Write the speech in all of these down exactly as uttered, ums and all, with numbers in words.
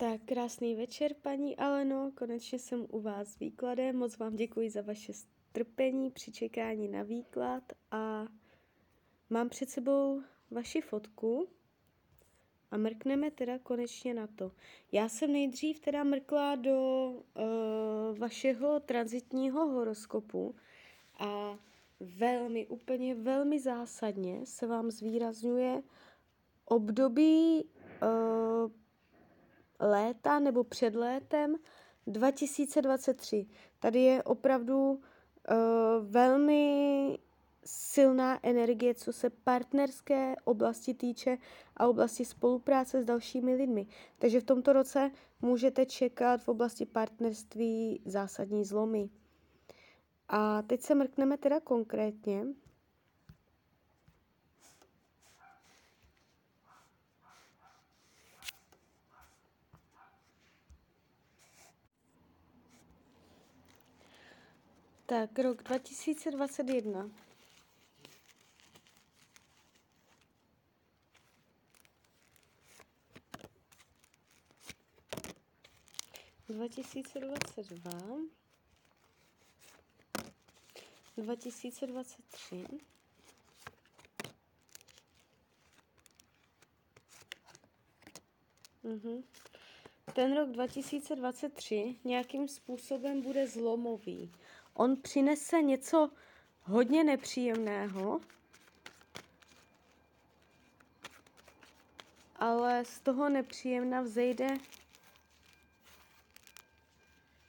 Tak krásný večer, paní Aleno, konečně jsem u vás s výkladem. Moc vám děkuji za vaše strpení při čekání na výklad a mám před sebou vaši fotku a mrkneme teda konečně na to. Já jsem nejdřív teda mrkla do uh, vašeho transitního horoskopu a velmi, úplně velmi zásadně se vám zvýrazňuje období uh, léta nebo před létem dva tisíce dvacet tři. Tady je opravdu uh, velmi silná energie, co se partnerské oblasti týče a oblasti spolupráce s dalšími lidmi. Takže v tomto roce můžete čekat v oblasti partnerství zásadní zlomy. A teď se mrkneme teda konkrétně. Tak, rok dva tisíce dvacet jedna. dva tisíce dvacet dva. dva tisíce dvacet tři. Mhm. Ten rok dva tisíce dvacet tři nějakým způsobem bude zlomový. On přinese něco hodně nepříjemného, ale z toho nepříjemna vzejde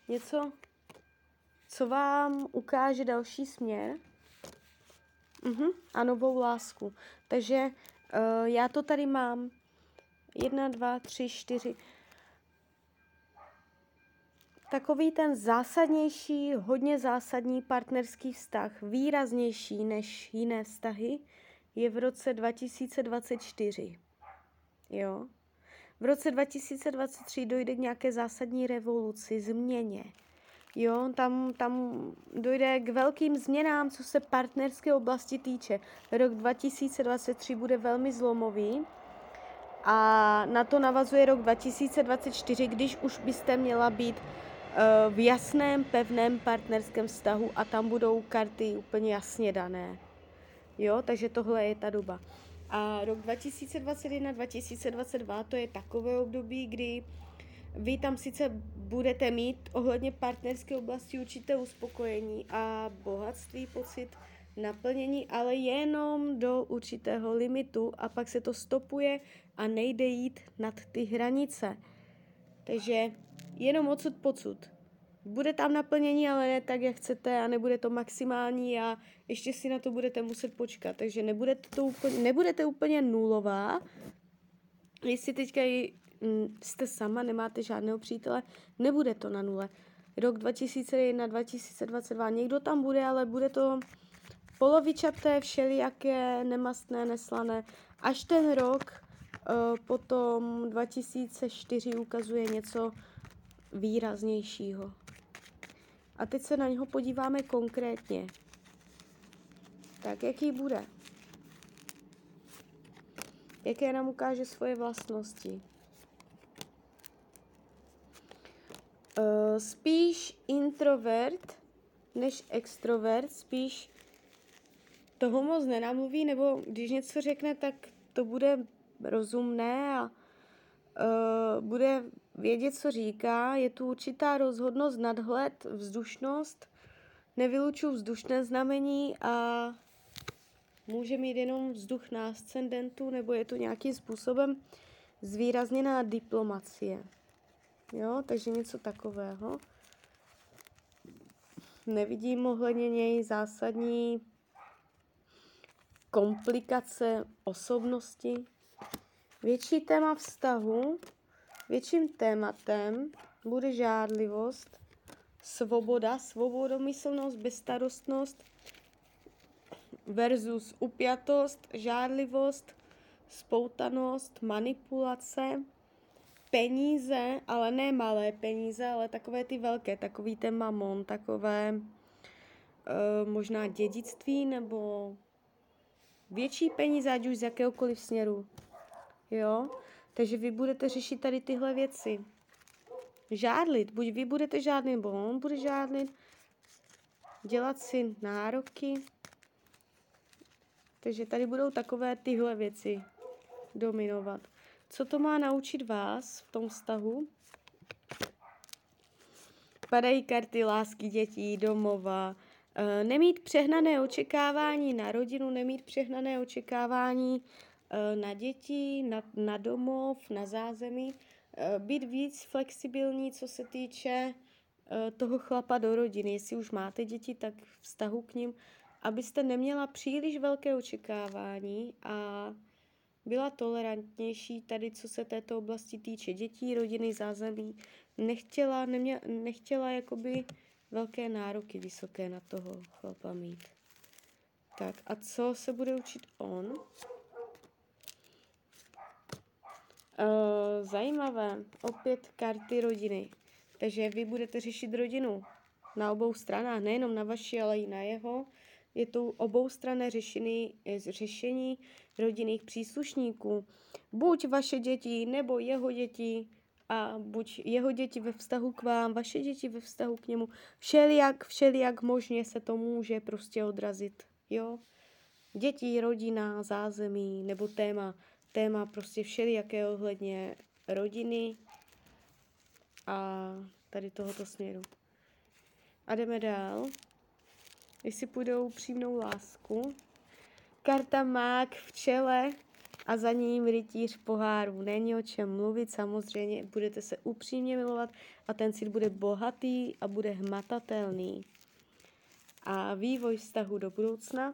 něco, co vám ukáže další směr uh-huh. a novou lásku. Takže uh, já to tady mám. Jedna, dva, tři, čtyři. Takový ten zásadnější, hodně zásadní partnerský vztah, výraznější než jiné vztahy, je v roce dva tisíce dvacet čtyři. Jo? V roce dva tisíce dvacet tři dojde k nějaké zásadní revoluci, změně. Jo, tam, tam dojde k velkým změnám, co se partnerské oblasti týče. Rok dva tisíce dvacet tři bude velmi zlomový a na to navazuje rok dva tisíce dvacet čtyři, když už byste měla být uh, v jasném, pevném partnerském vztahu a tam budou karty úplně jasně dané. Jo, takže tohle je ta doba. A rok dva tisíce dvacet jedna dva tisíce dvacet dva, to je takové období, kdy vy tam sice budete mít ohledně partnerské oblasti určité uspokojení a bohatství, pocit naplnění, ale jenom do určitého limitu a pak se to stopuje a nejde jít nad ty hranice. Takže jenom odsud pocud. Bude tam naplnění, ale ne tak, jak chcete a nebude to maximální a ještě si na to budete muset počkat. Takže nebudete, to úplně, nebudete úplně nulová. Jestli teďka i jste sama, nemáte žádného přítele, nebude to na nule. Rok dva tisíce jedna dva tisíce dvacet dva, někdo tam bude, ale bude to polovičaté, všelijaké, nemastné, neslané. Až ten rok uh, potom dva tisíce čtyři ukazuje něco výraznějšího. A teď se na něho podíváme konkrétně. Tak, jaký bude? Jaké nám ukáže svoje vlastnosti? Spíš introvert než extrovert, spíš toho moc nenamluví, nebo když něco řekne, tak to bude rozumné a uh, bude vědět, co říká. Je tu určitá rozhodnost, nadhled, vzdušnost, nevylučuji vzdušné znamení a může mít jenom vzduch na ascendentu, nebo je tu nějakým způsobem zvýrazněná diplomacie. Jo, takže něco takového. Nevidím ohledně něj zásadní komplikace osobnosti. Větší téma vztahu, větším tématem bude žádlivost, svoboda, svobodomyslnost, bezstarostnost versus upjatost, žádlivost, spoutanost, manipulace. Peníze, ale ne malé peníze, ale takové ty velké, takový ten mamon, takové e, možná dědictví nebo větší peníze, ať už z jakéhokoliv směru. Jo? Takže vy budete řešit tady tyhle věci. žádlit. Buď vy budete žádlit, nebo on bude žádlit. Dělat si nároky. Takže tady budou takové tyhle věci dominovat. Co to má naučit vás v tom vztahu? Padají karty lásky dětí, domova. Nemít přehnané očekávání na rodinu, nemít přehnané očekávání na děti, na, na domov, na zázemí. Být víc flexibilní, co se týče toho chlapa do rodiny. Jestli už máte děti, tak vztahu k nim. Abyste neměla příliš velké očekávání a byla tolerantnější tady, co se této oblasti týče dětí, rodiny, zázemí. Nechtěla, neměla, nechtěla jakoby velké nároky vysoké na toho chlapa mít. Tak a co se bude učit on? E, zajímavé, opět karty rodiny. Takže vy budete řešit rodinu na obou stranách, nejenom na vaši, ale i na jeho. Je to oboustranné řešení, řešení rodinných příslušníků. Buď vaše děti, nebo jeho děti, a buď jeho děti ve vztahu k vám, vaše děti ve vztahu k němu. Všelijak, všelijak možně se to může prostě odrazit. Jo? Děti, rodina, zázemí, nebo téma, téma prostě všelijaké ohledně rodiny a tady tohoto směru. A jdeme dál. Jestli půjdou přímou lásku. Karta mák v čele a za ním rytíř pohárů. Není o čem mluvit, samozřejmě budete se upřímně milovat a ten cít bude bohatý a bude hmatatelný. A vývoj vztahu do budoucna.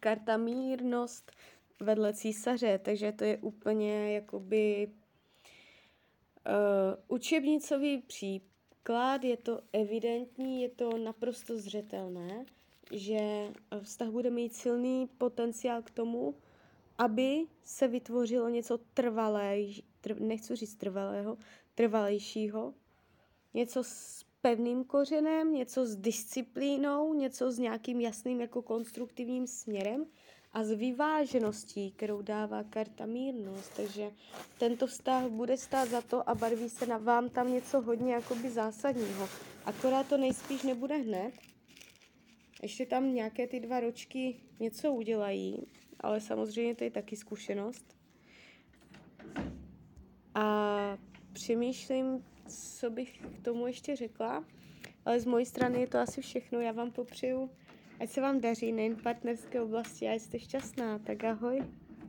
Karta mírnost vedle císaře, takže to je úplně jakoby uh, učebnicový případ. Je to evidentní, je to naprosto zřetelné, že vztah bude mít silný potenciál k tomu, aby se vytvořilo něco trvalého, trv, nechci říct trvalého, trvalejšího, něco s pevným kořenem, něco s disciplínou, něco s nějakým jasným jako konstruktivním směrem a s vyvážeností, kterou dává karta mírnost. Takže tento vztah bude stát za to a barví se na vám tam něco hodně jakoby zásadního. Akorát to nejspíš nebude hned. Ještě tam nějaké ty dva ročky něco udělají, ale samozřejmě to je taky zkušenost. A přemýšlím, co bych k tomu ještě řekla, ale z mojí strany je to asi všechno. Já vám popřeju, ať se vám daří nejen v partnerské oblasti a jste šťastná, tak ahoj.